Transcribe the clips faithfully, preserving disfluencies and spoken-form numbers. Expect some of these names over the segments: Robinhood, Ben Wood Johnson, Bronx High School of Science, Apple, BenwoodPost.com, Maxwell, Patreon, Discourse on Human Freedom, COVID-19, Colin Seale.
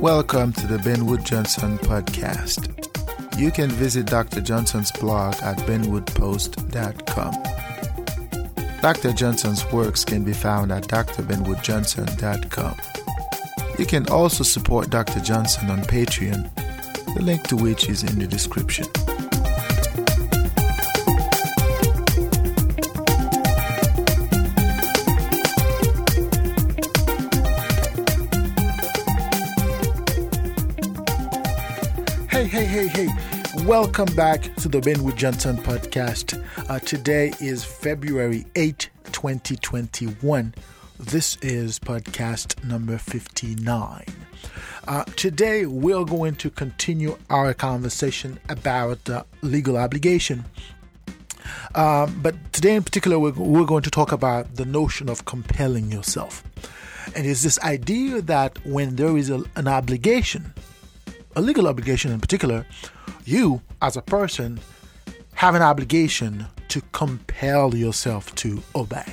Welcome to the Ben Wood Johnson podcast. You can visit Doctor Johnson's blog at Benwood Post dot com. Doctor Johnson's works can be found at Dr Ben Wood Johnson dot com. You can also support Doctor Johnson on Patreon, the link to which is in the description. Hey, hey, hey, hey. Welcome back to the Ben Wood Johnson podcast. Uh, today is February eighth, twenty twenty-one. This is podcast number fifty-nine. Uh, today, we're going to continue our conversation about uh, legal obligation. Um, but today in particular, we're, we're going to talk about the notion of compelling yourself. And it's this idea that when there is a, an obligation, a legal obligation in particular, you as a person have an obligation to compel yourself to obey.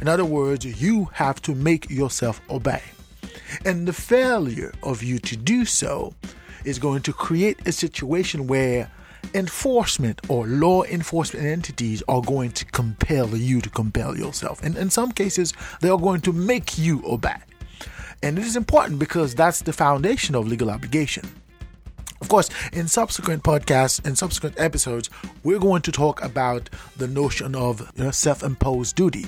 In other words, you have to make yourself obey. And the failure of you to do so is going to create a situation where enforcement or law enforcement entities are going to compel you to compel yourself. And in some cases, they are going to make you obey. And it is important because that's the foundation of legal obligation. Of course, in subsequent podcasts and subsequent episodes, we're going to talk about the notion of you know, self-imposed duty.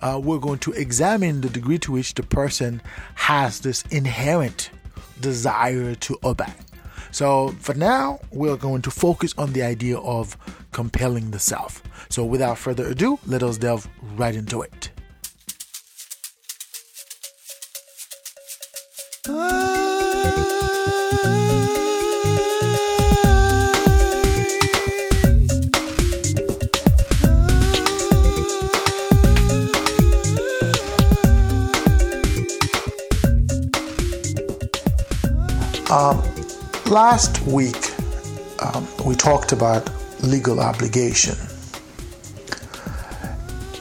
Uh, we're going to examine the degree to which the person has this inherent desire to obey. So for now, we're going to focus on the idea of compelling the self. So without further ado, let us delve right into it. Um, last week, um, we talked about legal obligation,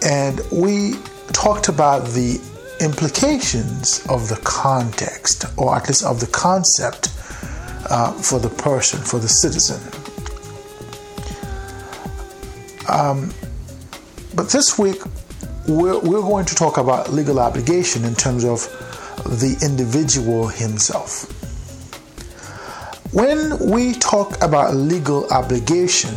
and we talked about the implications of the context, or at least of the concept, uh, for the person, for the citizen. Um, but this week, we're, we're going to talk about legal obligation in terms of the individual himself. When we talk about legal obligation,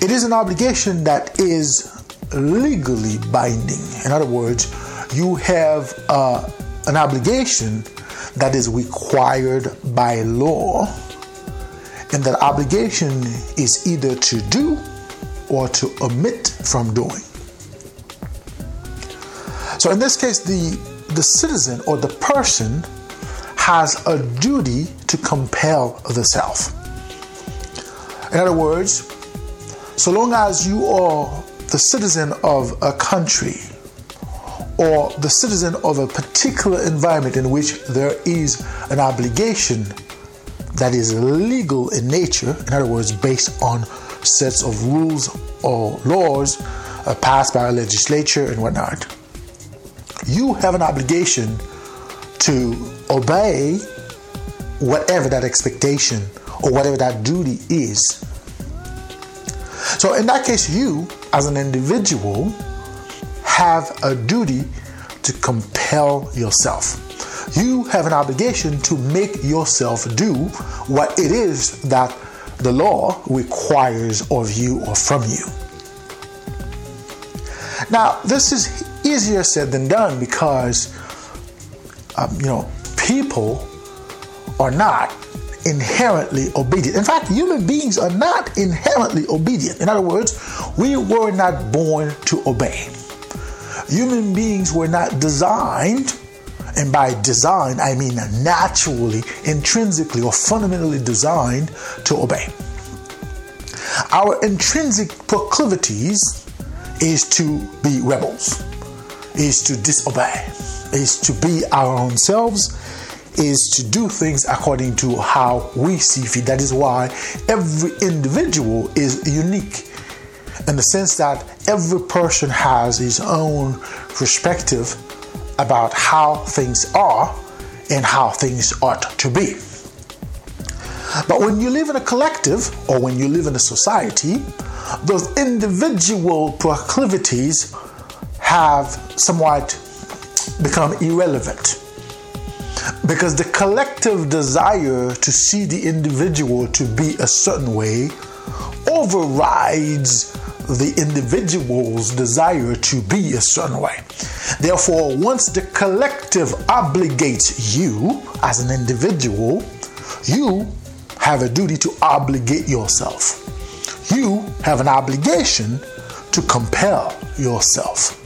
it is an obligation that is legally binding. In other words, you have uh, an obligation that is required by law, and that obligation is either to do or to omit from doing. So in this case, the, the citizen or the person has a duty to compel the self. In other words, so long as you are the citizen of a country or the citizen of a particular environment in which there is an obligation that is legal in nature, in other words, based on sets of rules or laws uh, passed by a legislature and whatnot, you have an obligation to obey whatever that expectation or whatever that duty is. So in that case, you as an individual have a duty to compel yourself. You have an obligation to make yourself do what it is that the law requires of you or from you. Now, this is easier said than done because Um, you know, people are not inherently obedient. In fact, human beings are not inherently obedient. In other words, we were not born to obey. Human beings were not designed, and by design, I mean naturally, intrinsically, or fundamentally designed to obey. Our intrinsic proclivities is to be rebels, is to disobey, is to be our own selves, is to do things according to how we see fit. That is why every individual is unique in the sense that every person has his own perspective about how things are and how things ought to be. But when you live in a collective, or when you live in a society, those individual proclivities have somewhat become irrelevant, because the collective desire to see the individual to be a certain way overrides the individual's desire to be a certain way. Therefore, once the collective obligates you as an individual, you have a duty to obligate yourself. You have an obligation to compel yourself.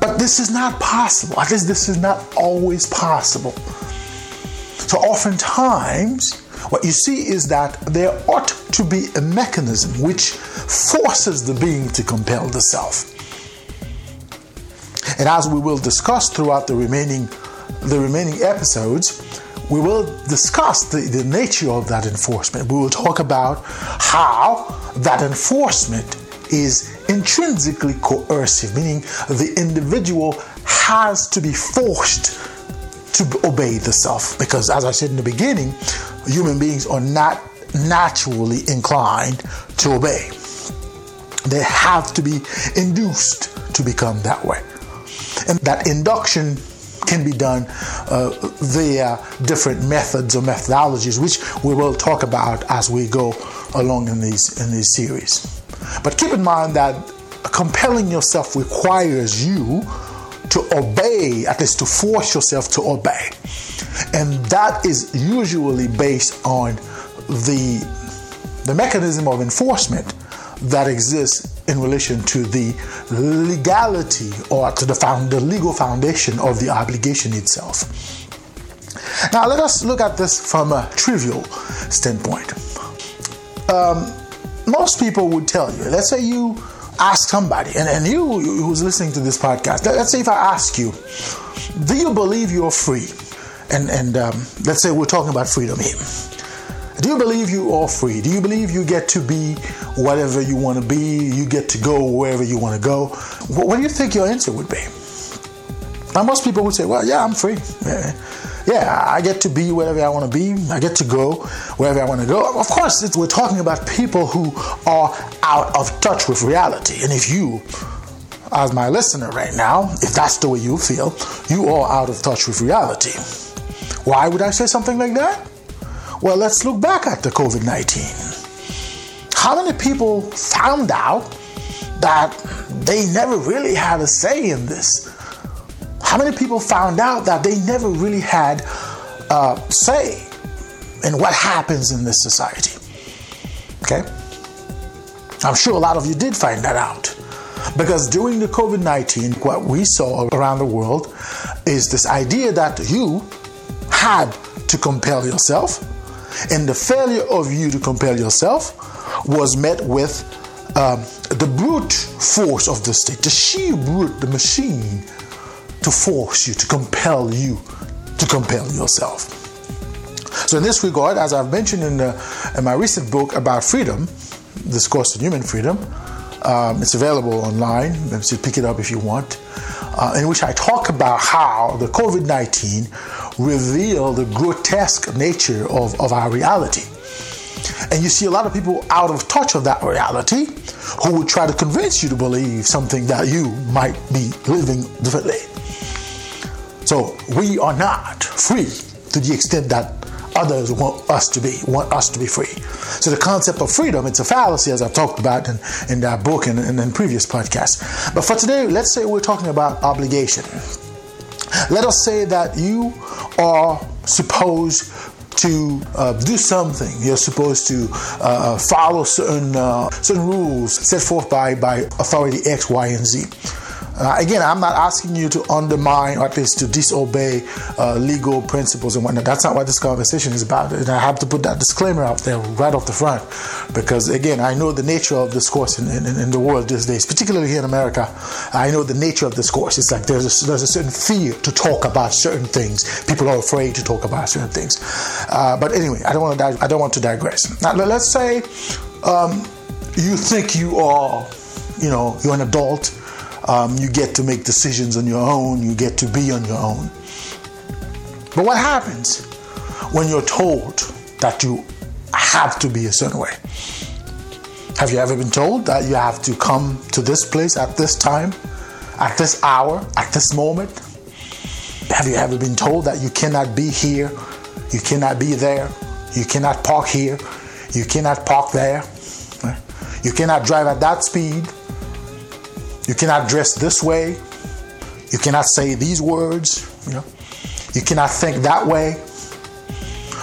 But this is not possible. At least this is not always possible. So oftentimes, what you see is that there ought to be a mechanism which forces the being to compel the self. And as we will discuss throughout the remaining the remaining episodes, we will discuss the, the nature of that enforcement. We will talk about how that enforcement is intrinsically coercive, meaning the individual has to be forced to obey the self. Because as I said in the beginning, human beings are not naturally inclined to obey. They have to be induced to become that way. And that induction can be done uh, via different methods or methodologies, which we will talk about as we go along in these in these series. But keep in mind that compelling yourself requires you to obey, at least to force yourself to obey. And that is usually based on the the mechanism of enforcement that exists in relation to the legality or to the, found, the legal foundation of the obligation itself. Now, let us look at this from a trivial standpoint. Um, most people would tell you, let's say you ask somebody, and, and you who's listening to this podcast, let's say if I ask you, do you believe you're free? And, and um, let's say we're talking about freedom here. Do you believe you are free? Do you believe you get to be whatever you want to be? You get to go wherever you want to go? What do you think your answer would be? Now, most people would say, well, yeah, I'm free. Yeah, yeah I get to be whatever I want to be. I get to go wherever I want to go. Of course, it's, we're talking about people who are out of touch with reality. And if you, as my listener right now, if that's the way you feel, you are out of touch with reality. Why would I say something like that? Well, let's look back at the covid nineteen. How many people found out that they never really had a say in this? How many people found out that they never really had a say in what happens in this society? Okay? I'm sure a lot of you did find that out. Because during the covid nineteen, what we saw around the world is this idea that you had to compel yourself. And the failure of you to compel yourself was met with um, the brute force of the state, the sheer brute, the machine, to force you, to compel you, to compel yourself. So in this regard, as I've mentioned in, the, in my recent book about freedom, Discourse on Human Freedom, um, it's available online, so pick it up if you want, uh, in which I talk about how the covid nineteen reveal the grotesque nature of, of our reality. And you see a lot of people out of touch of that reality who would try to convince you to believe something that you might be living differently. So we are not free to the extent that others want us to be, want us to be free. So the concept of freedom, it's a fallacy, as I've talked about in, in that book and in, in previous podcasts. But for today, let's say we're talking about obligation. Let us say that you are supposed to uh, do something. You're supposed to uh, follow certain uh, certain rules set forth by, by authority X, Y, and Z. Uh, again, I'm not asking you to undermine or at least to disobey uh, legal principles and whatnot. That's not what this conversation is about. And I have to put that disclaimer out there right off the front because, again, I know the nature of discourse in, in, in the world these days, particularly here in America. I know the nature of discourse. It's like there's a, there's a certain fear to talk about certain things. People are afraid to talk about certain things. Uh, but anyway, I don't want to. I don't want to digress. Now, let's say um, you think you are, you know, you're an adult. Um, you get to make decisions on your own. You get to be on your own. But what happens when you're told that you have to be a certain way? Have you ever been told that you have to come to this place at this time, at this hour, at this moment? Have you ever been told that you cannot be here, you cannot be there, you cannot park here, you cannot park there, you cannot drive at that speed, you cannot dress this way, you cannot say these words, you know, you cannot think that way?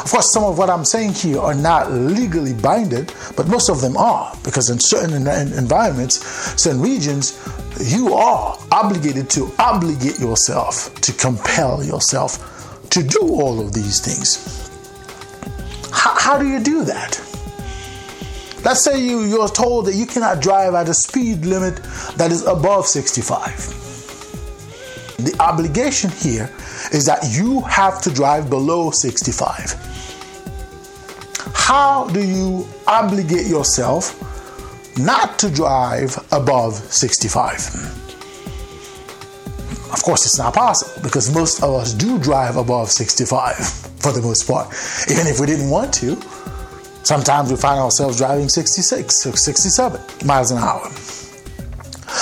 Of course, some of what I'm saying here are not legally binded, but most of them are, because in certain environments, certain regions, you are obligated to obligate yourself, to compel yourself to do all of these things. How, how do you do that? Let's say you, you're told that you cannot drive at a speed limit that is above sixty-five. The obligation here is that you have to drive below sixty-five. How do you obligate yourself not to drive above sixty-five? Of course, it's not possible, because most of us do drive above sixty-five for the most part. Even if we didn't want to, sometimes we find ourselves driving sixty-six or sixty-seven miles an hour.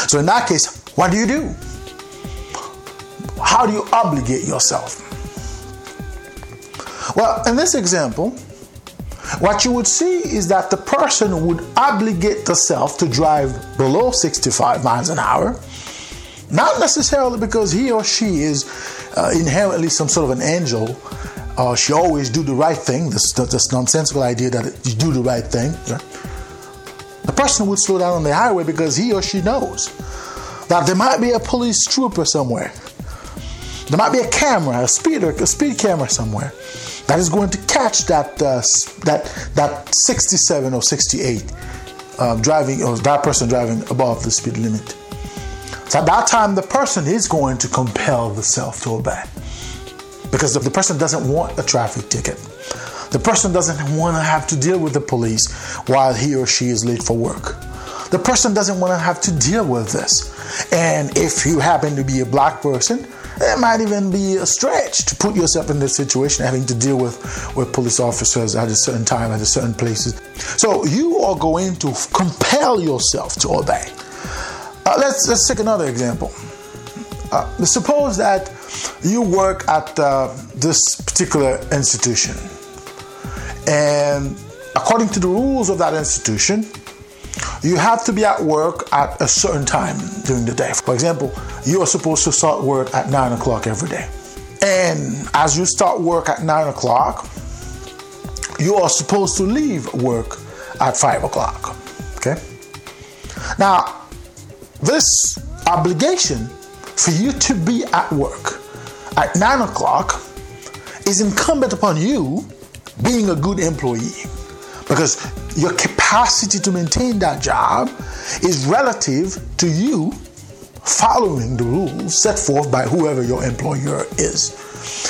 So in that case, what do you do? How do you obligate yourself? Well, in this example, what you would see is that the person would obligate themselves to drive below sixty-five miles an hour, not necessarily because he or she is uh, inherently some sort of an angel. Uh, she always do the right thing, this, this nonsensical idea that you do the right thing. Yeah? The person would slow down on the highway because he or she knows that there might be a police trooper somewhere. There might be a camera, a speed, a speed camera somewhere that is going to catch that uh, that that sixty-seven or sixty-eight um, driving, or that person driving above the speed limit. So at that time, the person is going to compel the self to obey, because if the person doesn't want a traffic ticket, the person doesn't want to have to deal with the police while he or she is late for work. The person doesn't want to have to deal with this. And if you happen to be a black person, it might even be a stretch to put yourself in this situation, having to deal with, with police officers at a certain time, at a certain places. So you are going to compel yourself to obey. Uh, let's let's take another example. Uh, suppose that you work at uh, this particular institution, and according to the rules of that institution, you have to be at work at a certain time during the day. For example, you are supposed to start work at nine o'clock every day. And as you start work at nine o'clock, you are supposed to leave work at five o'clock. Okay? Now, this obligation for you to be at work at nine o'clock is incumbent upon you being a good employee, because your capacity to maintain that job is relative to you following the rules set forth by whoever your employer is.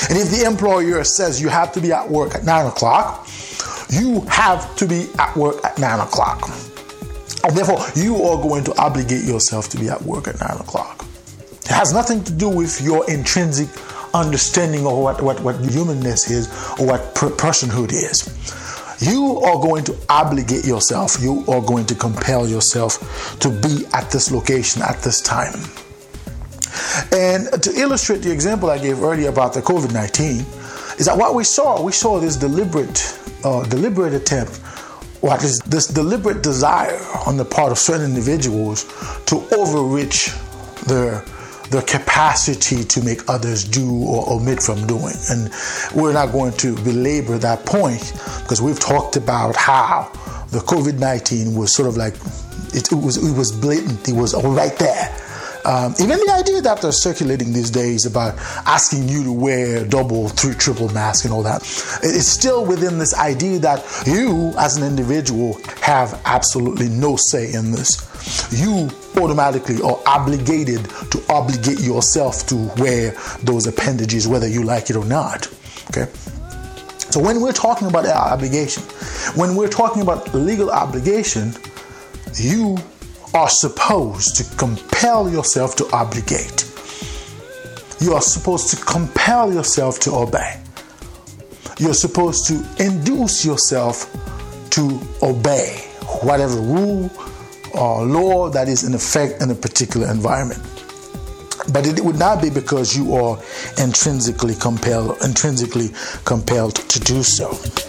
And if the employer says you have to be at work at nine o'clock, you have to be at work at nine o'clock. And therefore, you are going to obligate yourself to be at work at nine o'clock. It has nothing to do with your intrinsic understanding of what, what, what humanness is or what per- personhood is. You are going to obligate yourself. You are going to compel yourself to be at this location at this time. And to illustrate the example I gave earlier about the covid nineteen, is that what we saw, we saw this deliberate, uh, deliberate attempt, or at least this deliberate desire on the part of certain individuals to overreach their their capacity to make others do or omit from doing. And we're not going to belabor that point, because we've talked about how the covid nineteen was sort of like, it, it was it was blatant, it was all right there. Um, even the idea that they're circulating these days about asking you to wear double, three, triple mask and all that, it's still within this idea that you as an individual have absolutely no say in this. You automatically are obligated to obligate yourself to wear those appendages, whether you like it or not. Okay? So when we're talking about our obligation, when we're talking about legal obligation, you are supposed to compel yourself to obligate. You are supposed to compel yourself to obey. You're supposed to induce yourself to obey whatever rule or law that is in effect in a particular environment. But it would not be because you are intrinsically compelled, intrinsically compelled to do so.